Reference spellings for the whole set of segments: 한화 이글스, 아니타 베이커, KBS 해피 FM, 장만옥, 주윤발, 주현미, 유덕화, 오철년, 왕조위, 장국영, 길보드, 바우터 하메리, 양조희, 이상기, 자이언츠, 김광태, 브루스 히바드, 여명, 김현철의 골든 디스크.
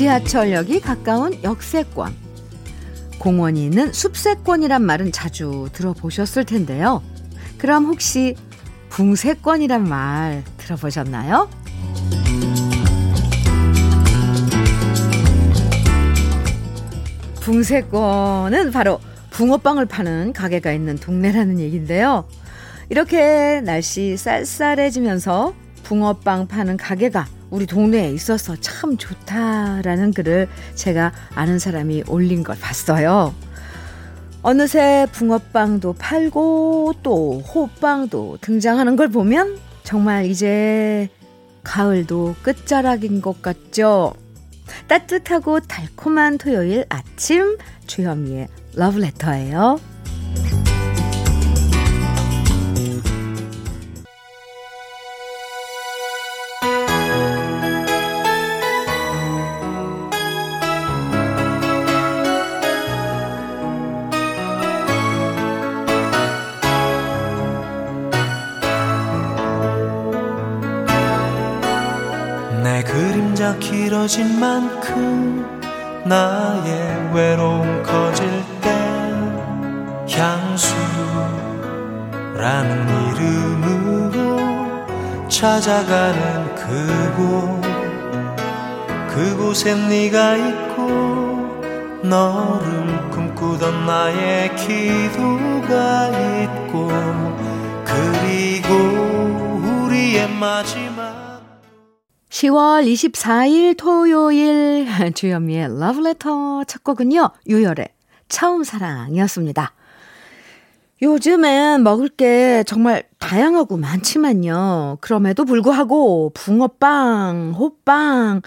지하철역이 가까운 역세권, 공원이 있는 숲세권이란 말은 자주 들어보셨을 텐데요. 그럼 혹시 붕세권이란 말 들어보셨나요? 붕세권은 바로 붕어빵을 파는 가게가 있는 동네라는 얘기인데요. 이렇게 날씨 쌀쌀해지면서 붕어빵 파는 가게가 우리 동네에 있어서 참 좋다라는 글을 제가 아는 사람이 올린 걸 봤어요. 어느새 붕어빵도 팔고 또 호빵도 등장하는 걸 보면 정말 이제 가을도 끝자락인 것 같죠. 따뜻하고 달콤한 토요일 아침, 주현미의 러브레터예요. '엔 네가 있고 너를 꿈꾸던 나의 기도가 있고 그리고 우리의 마지막 10월 24일 토요일 주현미의 러브레터 첫 곡은요, 유열의 처음 사랑이었습니다. 요즘엔 먹을 게 정말 다양하고 많지만요. 그럼에도 불구하고 붕어빵, 호빵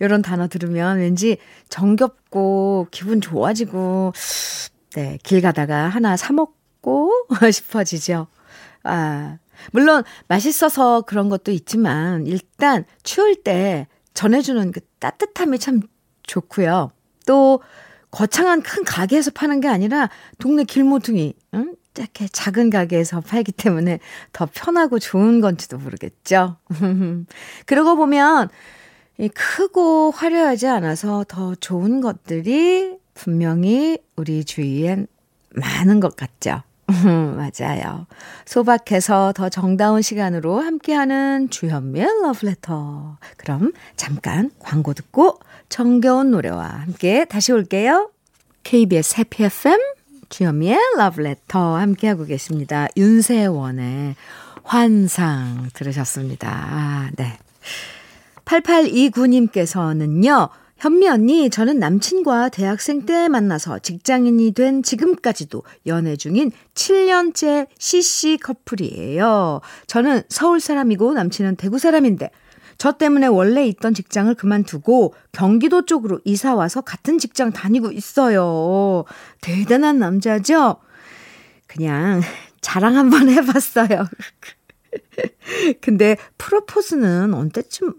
이런 단어 들으면 왠지 정겹고 기분 좋아지고 네, 길 가다가 하나 사 먹고 싶어지죠. 아, 물론 맛있어서 그런 것도 있지만 일단 추울 때 전해주는 그 따뜻함이 참 좋고요. 또 거창한 큰 가게에서 파는 게 아니라 동네 길모퉁이, 응? 이렇게 작은 가게에서 팔기 때문에 더 편하고 좋은 건지도 모르겠죠. 그러고 보면 이 크고 화려하지 않아서 더 좋은 것들이 분명히 우리 주위엔 많은 것 같죠. 맞아요. 소박해서 더 정다운 시간으로 함께하는 주현미의 러브레터. 그럼 잠깐 광고 듣고 정겨운 노래와 함께 다시 올게요. KBS 해피 FM 주현미의 러브레터 함께하고 계십니다. 윤세원의 환상 들으셨습니다. 아, 네. 8829님께서는요. 현미 언니, 저는 남친과 대학생 때 만나서 직장인이 된 지금까지도 연애 중인 7년째 CC 커플이에요. 저는 서울 사람이고 남친은 대구 사람인데 저 때문에 원래 있던 직장을 그만두고 경기도 쪽으로 이사 와서 같은 직장 다니고 있어요. 대단한 남자죠? 그냥 자랑 한번 해봤어요. 근데 프로포즈는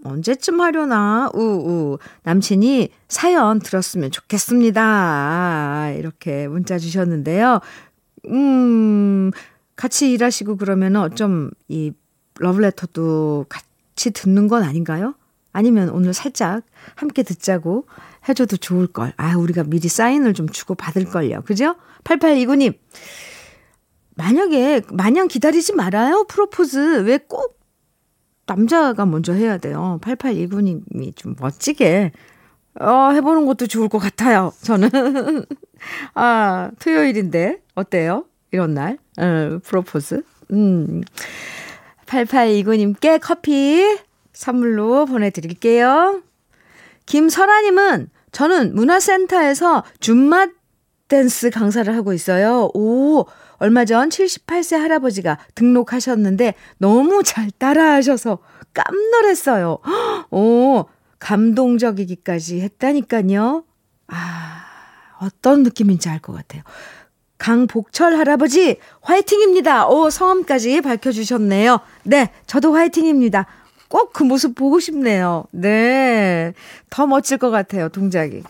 언제쯤 하려나? 우우. 남친이 사연 들었으면 좋겠습니다. 이렇게 문자 주셨는데요. 같이 일하시고 그러면 어쩜 이 러브레터도 같이 듣는 건 아닌가요? 아니면 오늘 살짝 함께 듣자고 해줘도 좋을 걸. 아, 우리가 미리 사인을 좀 주고 받을 걸요. 그죠? 8829님. 만약에 마냥 기다리지 말아요. 프로포즈 왜 꼭 남자가 먼저 해야 돼요. 8829님이 좀 멋지게 해보는 것도 좋을 것 같아요. 저는 아 토요일인데 어때요? 이런 날 프로포즈 8829님께 커피 선물로 보내드릴게요. 김설아님은 저는 문화센터에서 줌맛 댄스 강사를 하고 있어요. 오, 얼마 전 78세 할아버지가 등록하셨는데 너무 잘 따라하셔서 깜놀했어요. 오, 감동적이기까지 했다니까요. 아, 어떤 느낌인지 알 것 같아요. 강복철 할아버지 화이팅입니다. 오, 성함까지 밝혀주셨네요. 네, 저도 화이팅입니다. 꼭 그 모습 보고 싶네요. 네, 더 멋질 것 같아요, 동작이.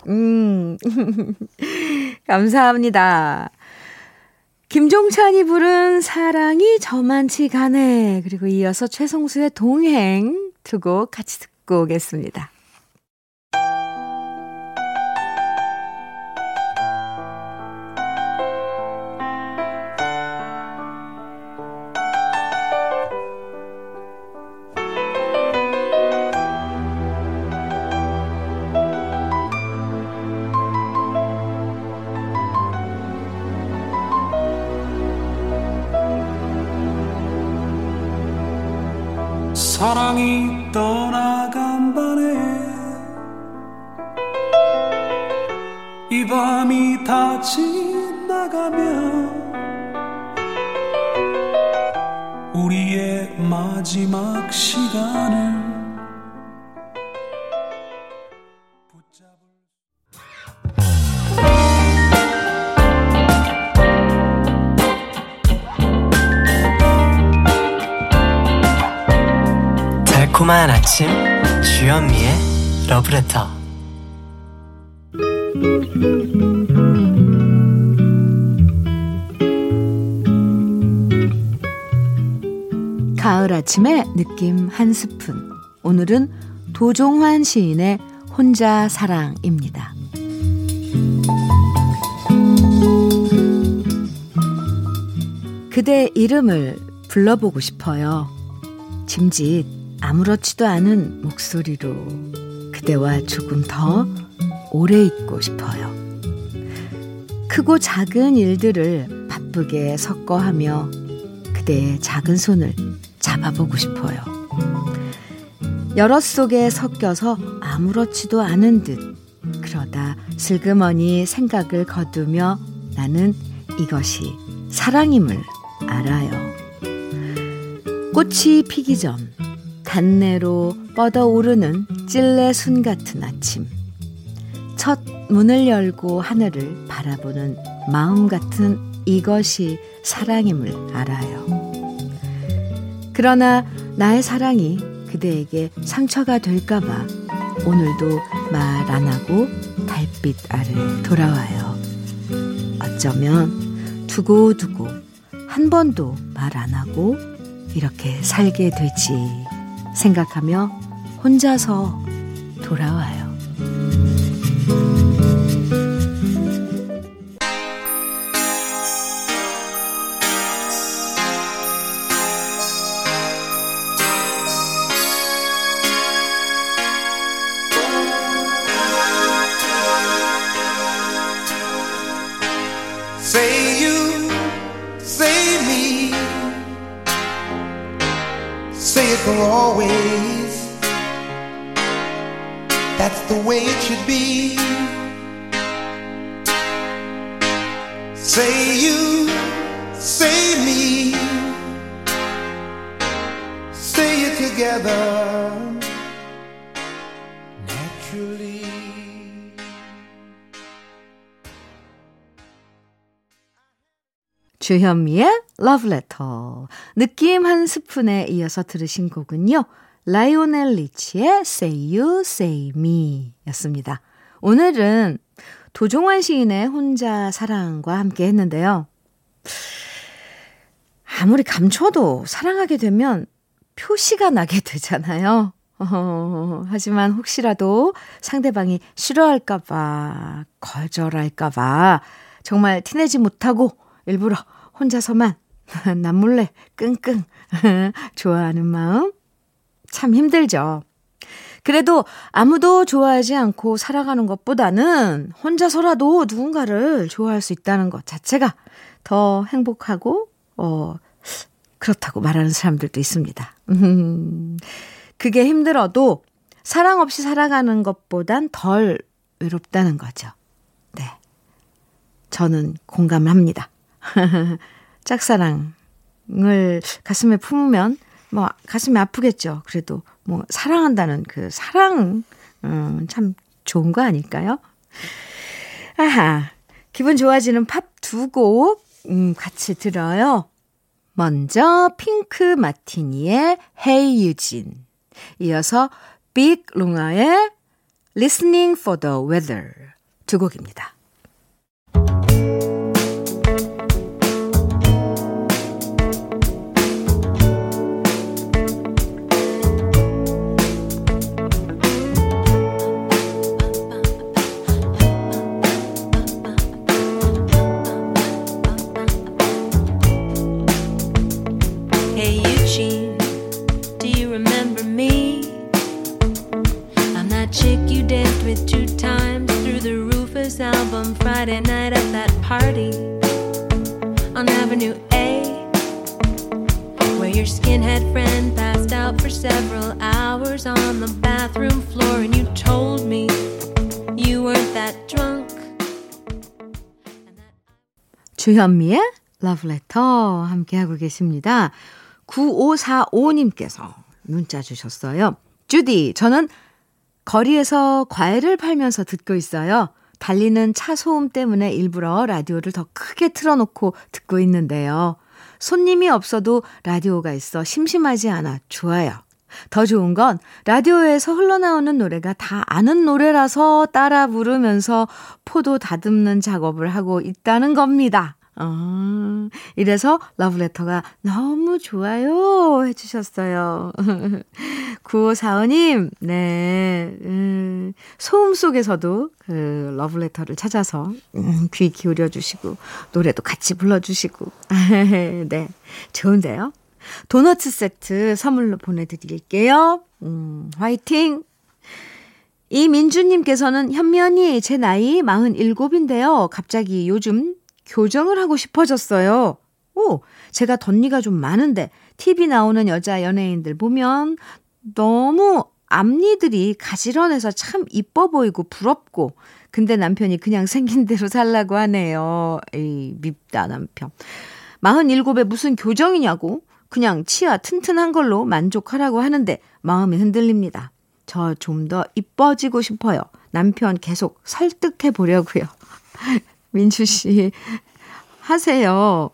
감사합니다. 김종찬이 부른 사랑이 저만치 가네. 그리고 이어서 최성수의 동행 두 곡 같이 듣고 오겠습니다. 사랑이 떠나간 밤에 이 밤이 다 지나가면 우리의 마지막 시간을 고마운 아침 주현미의 러브레터. '가을 아침의 느낌 한 스푼'. 오늘은 도종환 시인의 혼자 사랑입니다. 그대 이름을 불러보고 싶어요. 짐짓 아무렇지도 않은 목소리로 그대와 조금 더 오래 있고 싶어요. 크고 작은 일들을 바쁘게 섞어하며 그대의 작은 손을 잡아보고 싶어요. 여럿 속에 섞여서 아무렇지도 않은 듯 그러다 슬그머니 생각을 거두며 나는 이것이 사랑임을 알아요. 꽃이 피기 전 단내로 뻗어오르는 찔레순 같은 아침, 첫 문을 열고 하늘을 바라보는 마음 같은 이것이 사랑임을 알아요. 그러나 나의 사랑이 그대에게 상처가 될까봐 오늘도 말 안 하고 달빛 아래 돌아와요. 어쩌면 두고두고 한 번도 말 안 하고 이렇게 살게 되지 생각하며 혼자서 돌아와요. 주현미의 러브레터. 느낌 한 스푼에 이어서 들으신 곡은요, 라이오넬 리치의 Say You, Say Me 였습니다. 오늘은 도종환 시인의 혼자 사랑과 함께 했는데요. 아무리 감춰도 사랑하게 되면 표시가 나게 되잖아요. 하지만 혹시라도 상대방이 싫어할까봐, 거절할까봐 정말 티내지 못하고 일부러 혼자서만 남몰래 끙끙 좋아하는 마음 참 힘들죠. 그래도 아무도 좋아하지 않고 살아가는 것보다는 혼자서라도 누군가를 좋아할 수 있다는 것 자체가 더 행복하고 그렇다고 말하는 사람들도 있습니다. 그게 힘들어도 사랑 없이 살아가는 것보단 덜 외롭다는 거죠. 네, 저는 공감을 합니다. 짝사랑을 가슴에 품으면 뭐 가슴이 아프겠죠. 그래도 뭐 사랑한다는 그 사랑 참 좋은 거 아닐까요? 아하, 기분 좋아지는 팝 두 곡 같이 들어요. 먼저 핑크 마티니의 Hey 유진, 이어서 빅 룽아의 Listening for the Weather, 두 곡입니다. Friday night at that party on Avenue A, where your skin had friend passed out for several hours on the bathroom floor and you told me you weren't that drunk. 주현미의 러브레터 함께하고 계십니다. 9545님께서 문자 주셨어요. 주디, 저는 거리에서 과일을 팔면서 듣고 있어요. 달리는 차 소음 때문에 일부러 라디오를 더 크게 틀어놓고 듣고 있는데요. 손님이 없어도 라디오가 있어 심심하지 않아 좋아요. 더 좋은 건 라디오에서 흘러나오는 노래가 다 아는 노래라서 따라 부르면서 포도 다듬는 작업을 하고 있다는 겁니다. 이래서 러브레터가 너무 좋아요 해주셨어요. 9545님, 네. 소음 속에서도 그 러브레터를 찾아서 귀 기울여 주시고, 노래도 같이 불러주시고. 네. 좋은데요? 도넛 세트 선물로 보내드릴게요. 화이팅! 이민주님께서는 현미 언니, 제 나이 47인데요. 갑자기 요즘 교정을 하고 싶어졌어요. 오, 제가 덧니가 좀 많은데 TV 나오는 여자 연예인들 보면 너무 앞니들이 가지런해서 참 이뻐 보이고 부럽고, 근데 남편이 그냥 생긴 대로 살라고 하네요. 에이, 밉다 남편. 47에 무슨 교정이냐고 그냥 치아 튼튼한 걸로 만족하라고 하는데 마음이 흔들립니다. 저 좀 더 이뻐지고 싶어요. 남편 계속 설득해 보려고요. 민주 씨, 하세요.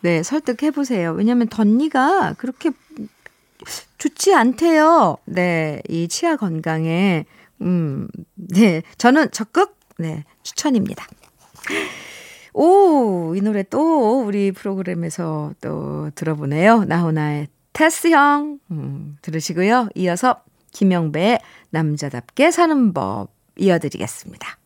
네, 설득해보세요. 왜냐면 덧니가 그렇게 좋지 않대요. 네, 이 치아 건강에, 네, 저는 적극, 네, 추천입니다. 오, 이 노래 또 우리 프로그램에서 또 들어보네요. 나훈아의 테스형, 들으시고요. 이어서 김영배의 남자답게 사는 법 이어드리겠습니다.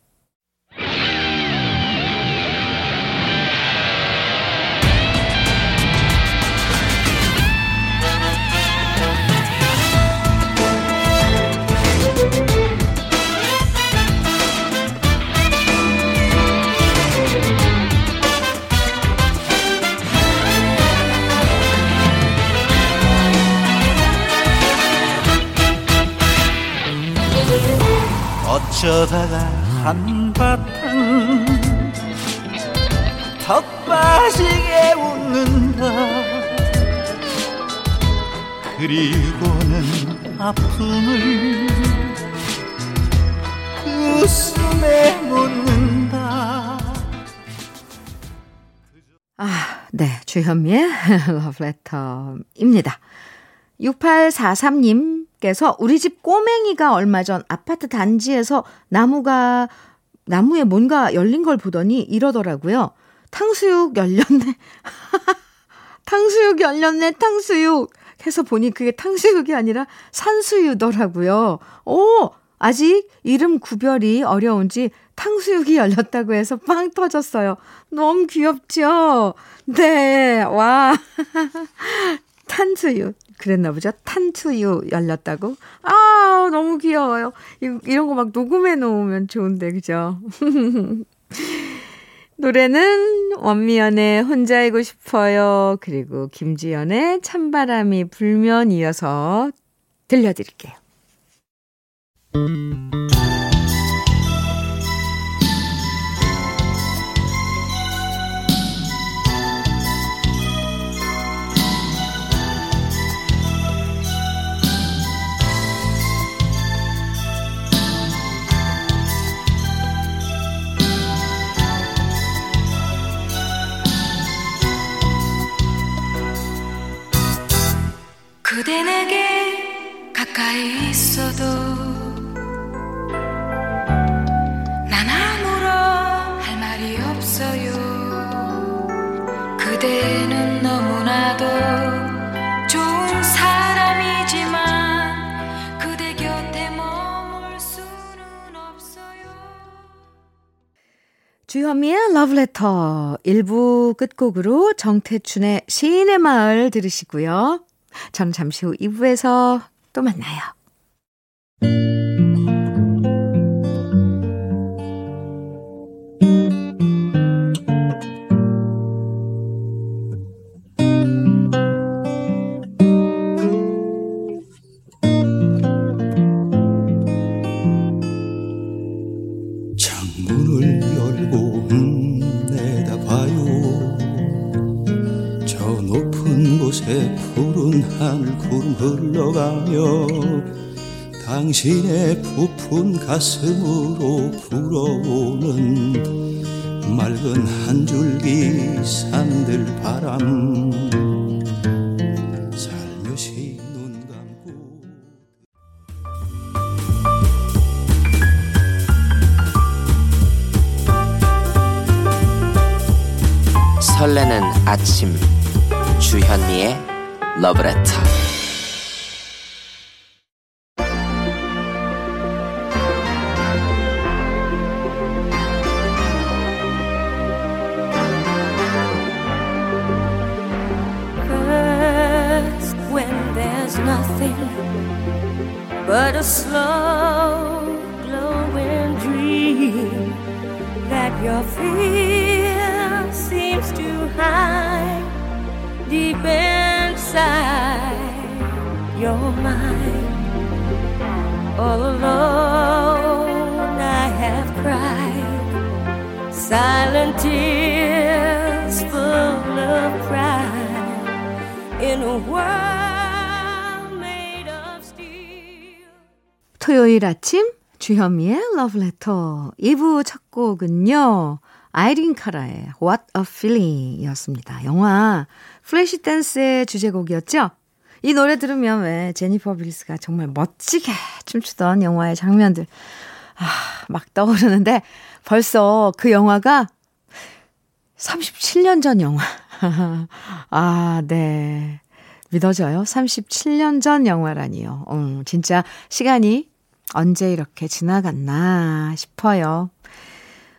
어쩌다가 한바탕 턱 빠지게 웃는다. 그리고는 아픔을 그 웃음에 묻는다. 아, 네, 주현미의 러브레터입니다. 6843님 께서 우리 집 꼬맹이가 얼마 전 아파트 단지에서 나무에 뭔가 열린 걸 보더니 이러더라고요. 탕수육 열렸네. 탕수육 열렸네. 탕수육 해서 보니 그게 탕수육이 아니라 산수유더라고요. 오, 아직 이름 구별이 어려운지 탕수육이 열렸다고 해서 빵 터졌어요. 너무 귀엽죠? 네. 와. 탄수유. 그랬나 보죠. 탄투유 열렸다고. 아, 너무 귀여워요. 이런 거 막 녹음해 놓으면 좋은데, 그죠? 노래는 원미연의 혼자이고 싶어요. 그리고 김지연의 찬바람이 불면 이어서 들려드릴게요. 그대 내게 가까이 있어도 난 아무런 할 말이 없어요. 그대는 너무나도 좋은 사람이지만 그대 곁에 머물 수는 없어요. 주현미의 러브레터 1부 끝곡으로 정태춘의 시인의 마을 들으시고요. 저는 잠시 후 2부에서 또 만나요. 흘러가며 당신의 부푼 가슴으로 불어오는 맑은 한 줄기 산들 바람 살며시 눈 감고. 설레는 아침 주현미의 러브레터. 토요일 아침 주현미의 러브레터 2부 첫 곡은요, 아이린 카라의 What a Feeling 이었습니다. 영화 플래시댄스의 주제곡이었죠. 이 노래 들으면 왜 제니퍼 빌스가 정말 멋지게 춤추던 영화의 장면들 막 떠오르는데, 벌써 그 영화가 37년 전 영화. 네. 믿어져요? 37년 전 영화라니요. 진짜 시간이 언제 이렇게 지나갔나 싶어요.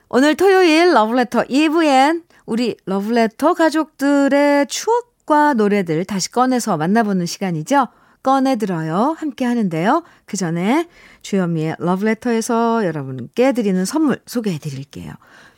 오늘 토요일 러브레터 2부엔 우리 러브레터 가족들의 추억과 노래들 다시 꺼내서 만나보는 시간이죠. 꺼내들어요. 함께 하는데요. 그 전에 주현미의 러브레터에서 여러분께 드리는 선물 소개해드릴게요.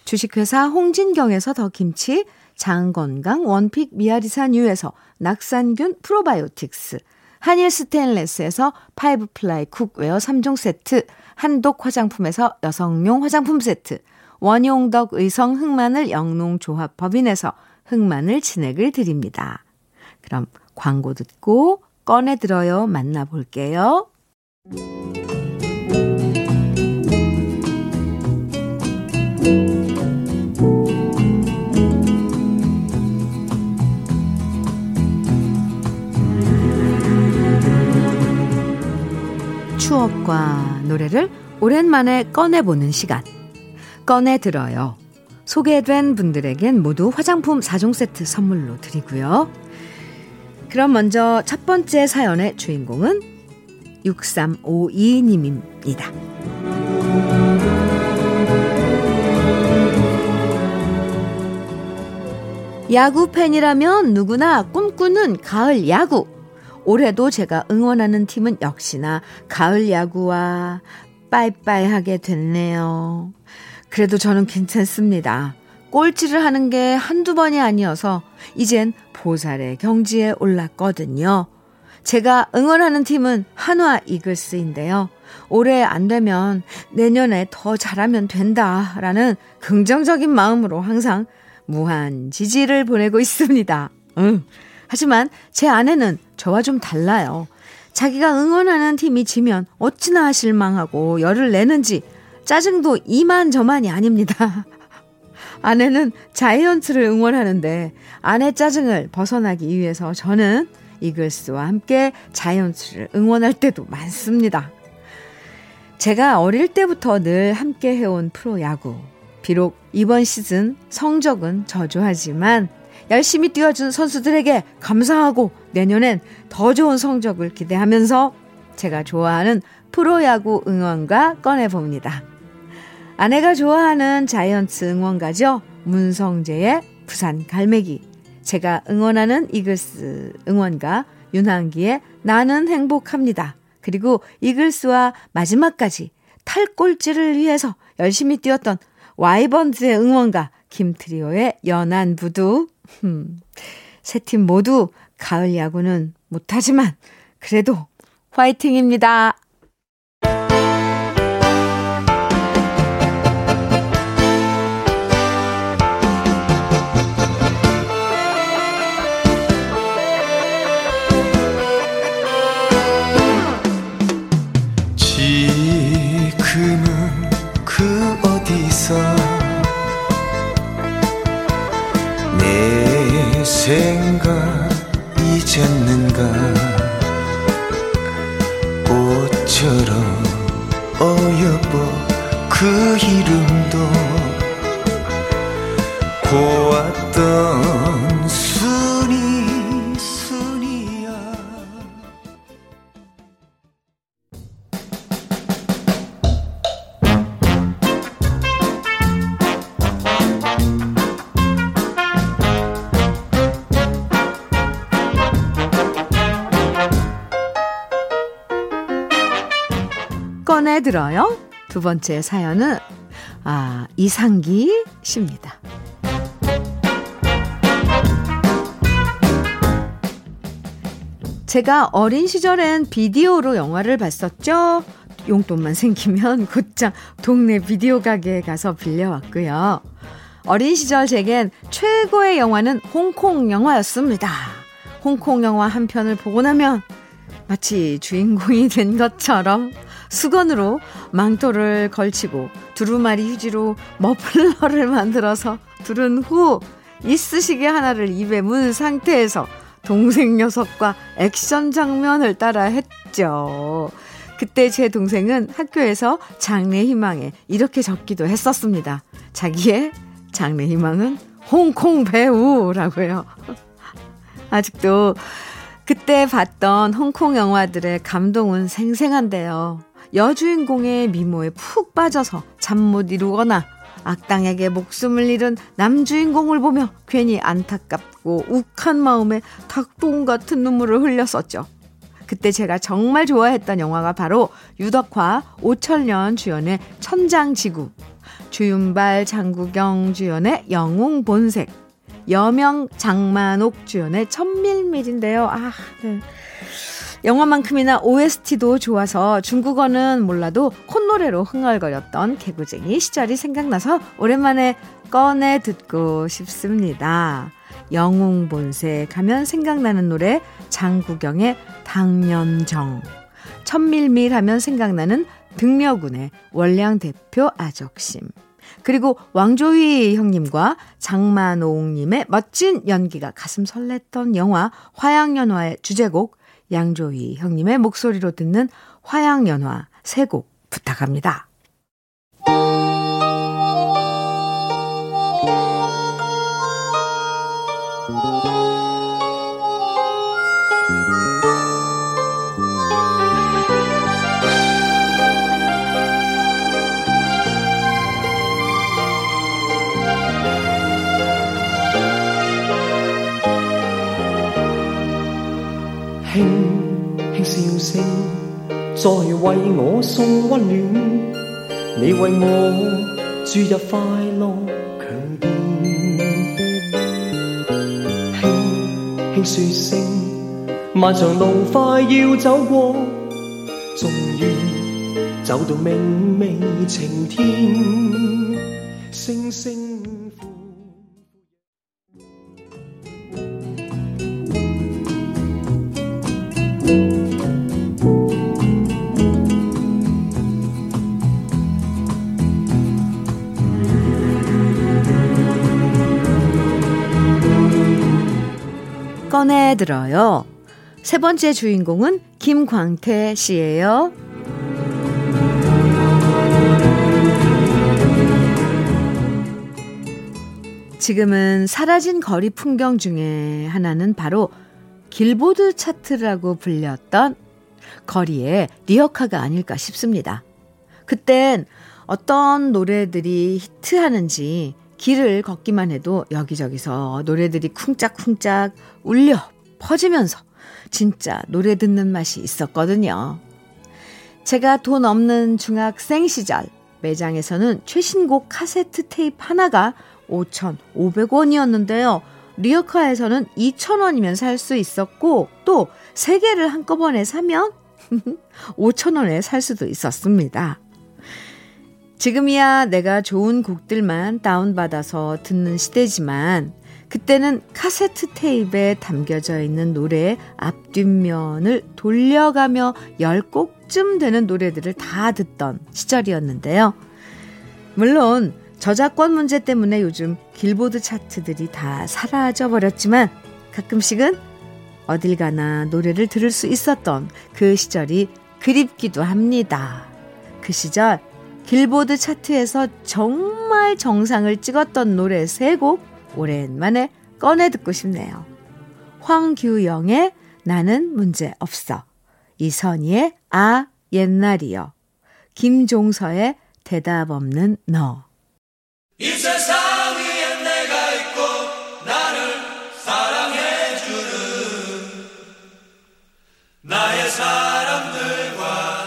주식회사 홍진경에서 더김치, 장건강 원픽 미아리산 유에서 낙산균 프로바이오틱스, 한일 스테인레스에서 파이브플라이 쿡웨어 3종 세트, 한독 화장품에서 여성용 화장품 세트, 원용덕 의성 흑마늘 영농조합 법인에서 흑마늘 진액을 드립니다. 그럼 광고 듣고 꺼내들어요 만나볼게요. 추억과 노래를 오랜만에 꺼내보는 시간, 꺼내들어요. 소개된 분들에겐 모두 화장품 4종 세트 선물로 드리고요. 그럼 먼저 첫 번째 사연의 주인공은 6352님입니다. 야구 팬이라면 누구나 꿈꾸는 가을 야구. 올해도 제가 응원하는 팀은 역시나 가을 야구와 빠이빠이하게 됐네요. 그래도 저는 괜찮습니다. 꼴찌를 하는 게 한두 번이 아니어서 이젠 보살의 경지에 올랐거든요. 제가 응원하는 팀은 한화 이글스인데요. 올해 안 되면 내년에 더 잘하면 된다라는 긍정적인 마음으로 항상 무한 지지를 보내고 있습니다. 하지만 제 아내는 저와 좀 달라요. 자기가 응원하는 팀이 지면 어찌나 실망하고 열을 내는지 짜증도 이만저만이 아닙니다. 아내는 자이언츠를 응원하는데 아내 짜증을 벗어나기 위해서 저는 이글스와 함께 자이언츠를 응원할 때도 많습니다. 제가 어릴 때부터 늘 함께 해온 프로야구. 비록 이번 시즌 성적은 저조하지만 열심히 뛰어준 선수들에게 감사하고 내년엔 더 좋은 성적을 기대하면서 제가 좋아하는 프로야구 응원가 꺼내봅니다. 아내가 좋아하는 자이언츠 응원가죠. 문성재의 부산 갈매기. 제가 응원하는 이글스 응원가 윤한기의 나는 행복합니다. 그리고 이글스와 마지막까지 탈꼴찌를 위해서 열심히 뛰었던 와이번즈의 응원가 김트리오의 연안부두. 세 팀 모두 가을 야구는 못하지만 그래도 화이팅입니다. 생각 잊었는가 꽃처럼 어여뻐 그 이름도 고왔던 순이야. 꺼내 들어요. 두 번째 사연은 이상기 씨입니다. 제가 어린 시절엔 비디오로 영화를 봤었죠. 용돈만 생기면 곧장 동네 비디오 가게에 가서 빌려왔고요. 어린 시절 제겐 최고의 영화는 홍콩 영화였습니다. 홍콩 영화 한 편을 보고 나면 마치 주인공이 된 것처럼 수건으로 망토를 걸치고 두루마리 휴지로 머플러를 만들어서 두른 후 이쑤시개 하나를 입에 문 상태에서 동생 녀석과 액션 장면을 따라 했죠. 그때 제 동생은 학교에서 장래희망에 이렇게 적기도 했었습니다. 자기의 장래희망은 홍콩 배우라고요. 아직도 그때 봤던 홍콩 영화들의 감동은 생생한데요. 여주인공의 미모에 푹 빠져서 잠 못 이루거나 악당에게 목숨을 잃은 남주인공을 보며 괜히 안타깝고 욱한 마음에 닭똥 같은 눈물을 흘렸었죠. 그때 제가 정말 좋아했던 영화가 바로 유덕화, 오철년 주연의 천장지구, 주윤발, 장국영 주연의 영웅본색, 여명, 장만옥 주연의 천밀밀인데요. 네. 영화만큼이나 OST도 좋아서 중국어는 몰라도 콧노래로 흥얼거렸던 개구쟁이 시절이 생각나서 오랜만에 꺼내 듣고 싶습니다. 영웅본색 하면 생각나는 노래 장국영의 당년정, 천밀밀 하면 생각나는 등려군의 월량대표 아적심, 그리고 왕조위 형님과 장만옥님의 멋진 연기가 가슴 설렜던 영화 화양연화의 주제곡, 양조희 형님의 목소리로 듣는 화양연화 세 곡 부탁합니다.在為我送溫暖，你為我注入快樂強電，輕輕說聲漫長路快要走過，終於走到明媚晴天，星星들어요. 세 번째 주인공은 김광태 씨예요. 지금은 사라진 거리 풍경 중에 하나는 바로 길보드 차트라고 불렸던 거리의 리어카가 아닐까 싶습니다. 그땐 어떤 노래들이 히트하는지 길을 걷기만 해도 여기저기서 노래들이 쿵짝쿵짝 울려 퍼지면서 진짜 노래 듣는 맛이 있었거든요. 제가 돈 없는 중학생 시절 매장에서는 최신곡 카세트 테이프 하나가 5,500원이었는데요. 리어카에서는 2,000원이면 살 수 있었고 또 3개를 한꺼번에 사면 5,000원에 살 수도 있었습니다. 지금이야 내가 좋은 곡들만 다운받아서 듣는 시대지만 그때는 카세트 테이프에 담겨져 있는 노래의 앞뒷면을 돌려가며 10곡쯤 되는 노래들을 다 듣던 시절이었는데요. 물론 저작권 문제 때문에 요즘 길보드 차트들이 다 사라져버렸지만 가끔씩은 어딜 가나 노래를 들을 수 있었던 그 시절이 그립기도 합니다. 그 시절 길보드 차트에서 정말 정상을 찍었던 노래 3곡 오랜만에 꺼내 듣고 싶네요. 황규영의 나는 문제 없어, 이선희의 아 옛날이여, 김종서의 대답 없는 너. 이 세상에 내가 있고 나를 사랑해주는 나의 사람들과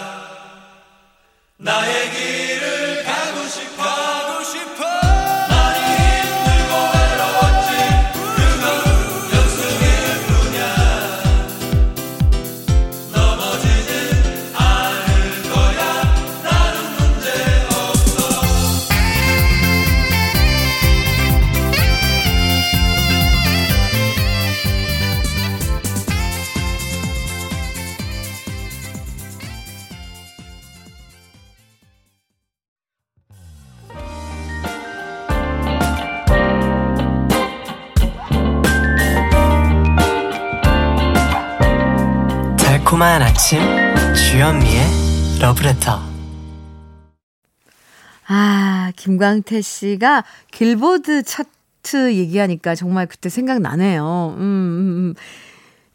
나의 길을 가고 싶어, 가고 싶어. 많이 힘들고 외로웠지, 그건 연습일 뿐이야. 넘어지진 않을 거야, 나는 문제 없어. 달콤한 아침 주현미의 러브레터. 아, 김광태 씨가 길보드 차트 얘기하니까 정말 그때 생각나네요.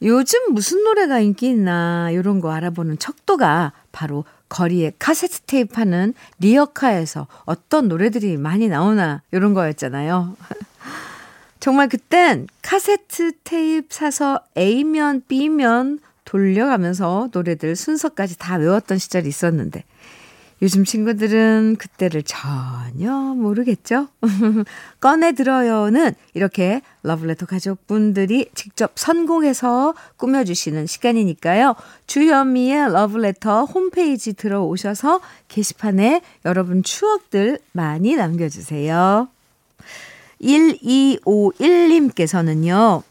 요즘 무슨 노래가 인기 있나 이런 거 알아보는 척도가 바로 거리에 카세트 테이프 파는 리어카에서 어떤 노래들이 많이 나오나 이런 거였잖아요. 정말 그땐 카세트 테이프 사서 A면 B면 돌려가면서 노래들 순서까지 다 외웠던 시절이 있었는데 요즘 친구들은 그때를 전혀 모르겠죠? 꺼내들어요는 이렇게 러브레터 가족분들이 직접 선곡해서 꾸며주시는 시간이니까요. 주현미의 러브레터 홈페이지 들어오셔서 게시판에 여러분 추억들 많이 남겨주세요. 1251님께서는요.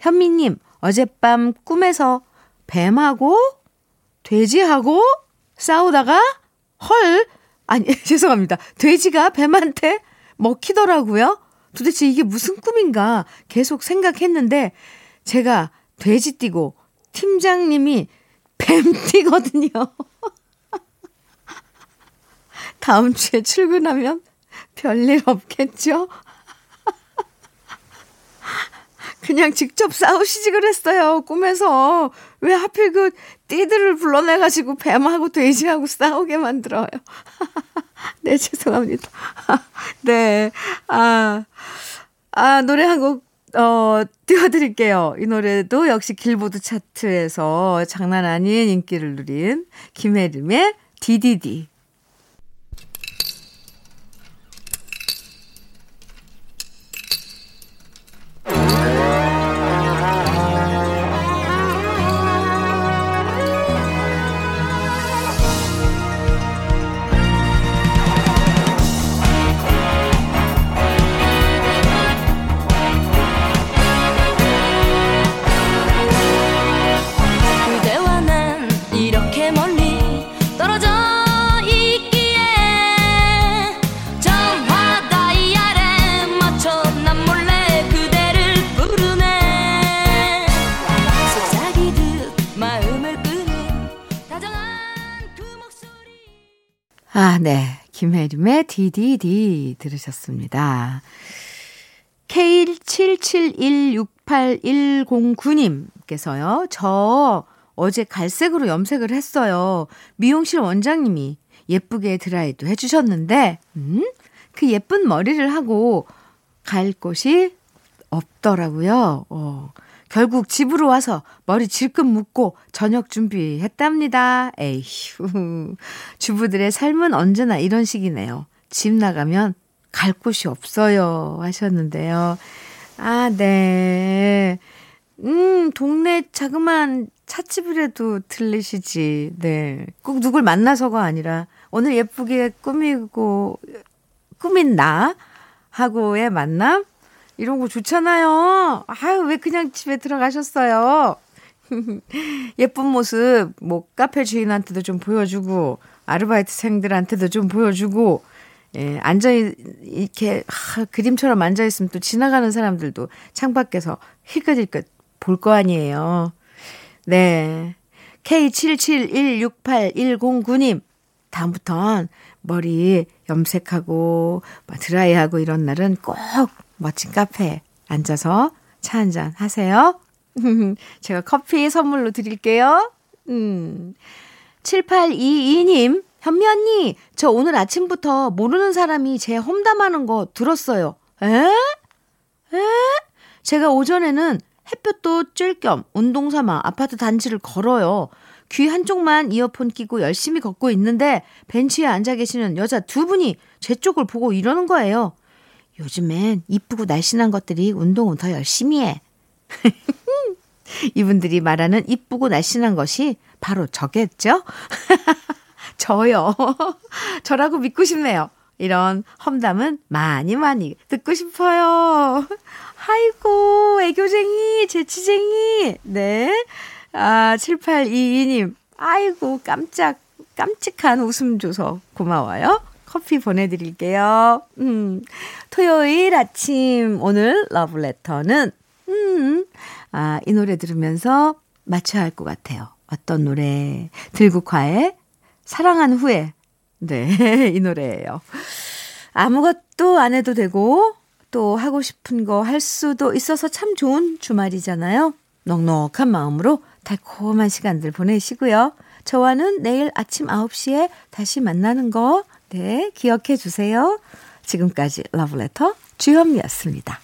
현미님, 어젯밤 꿈에서 뱀하고 돼지하고 싸우다가 돼지가 뱀한테 먹히더라고요. 도대체 이게 무슨 꿈인가 계속 생각했는데 제가 돼지 띠고 팀장님이 뱀 띠거든요. 다음 주에 출근하면 별일 없겠죠? 그냥 직접 싸우시지 그랬어요. 꿈에서 왜 하필 그 띠들을 불러내가지고 뱀하고 돼지하고 싸우게 만들어요. 네, 죄송합니다. 네, 노래 한 곡 띄워드릴게요. 이 노래도 역시 길보드 차트에서 장난 아닌 인기를 누린 김혜림의 DDD. 아, 네. 김혜림의 DDD 들으셨습니다. K177168109님께서요. 저 어제 갈색으로 염색을 했어요. 미용실 원장님이 예쁘게 드라이도 해주셨는데 그 예쁜 머리를 하고 갈 곳이 없더라고요. 결국 집으로 와서 머리 질끈 묶고 저녁 준비했답니다. 에휴, 주부들의 삶은 언제나 이런 식이네요. 집 나가면 갈 곳이 없어요 하셨는데요. 아, 네. 동네 자그마한 찻집이라도 들리시지. 네, 꼭 누굴 만나서가 아니라 오늘 예쁘게 꾸미고 꾸민 나 하고의 만남? 이런 거 좋잖아요. 아유, 왜 그냥 집에 들어가셨어요? 예쁜 모습, 뭐, 카페 주인한테도 좀 보여주고, 아르바이트생들한테도 좀 보여주고, 예, 이렇게 그림처럼 앉아있으면 또 지나가는 사람들도 창밖에서 힐끗힐끗 볼 거 아니에요. 네. K77168109님, 다음부턴 머리 염색하고 드라이하고 이런 날은 꼭 멋진 카페에 앉아서 차 한잔 하세요. 제가 커피 선물로 드릴게요. 7822님, 현미 언니, 저 오늘 아침부터 모르는 사람이 제 험담하는 거 들었어요. 에? 제가 오전에는 햇볕도 쬐 겸 운동 삼아 아파트 단지를 걸어요. 귀 한쪽만 이어폰 끼고 열심히 걷고 있는데 벤치에 앉아 계시는 여자 두 분이 제 쪽을 보고 이러는 거예요. 요즘엔 이쁘고 날씬한 것들이 운동은 더 열심히 해. 이분들이 말하는 이쁘고 날씬한 것이 바로 저겠죠? 저요. 저라고 믿고 싶네요. 이런 험담은 많이 많이 듣고 싶어요. 아이고, 애교쟁이, 재치쟁이. 네. 아, 7822님. 아이고, 깜찍한 웃음 줘서 고마워요. 커피 보내드릴게요. 토요일 아침, 오늘 러브레터는, 이 노래 들으면서 맞춰야 할 것 같아요. 어떤 노래? 들국화의 사랑한 후에. 네, 이 노래예요. 아무것도 안 해도 되고 또 하고 싶은 거 할 수도 있어서 참 좋은 주말이잖아요. 넉넉한 마음으로 달콤한 시간들 보내시고요. 저와는 내일 아침 9시에 다시 만나는 거, 네, 기억해 주세요. 지금까지 러브레터 주현미였습니다.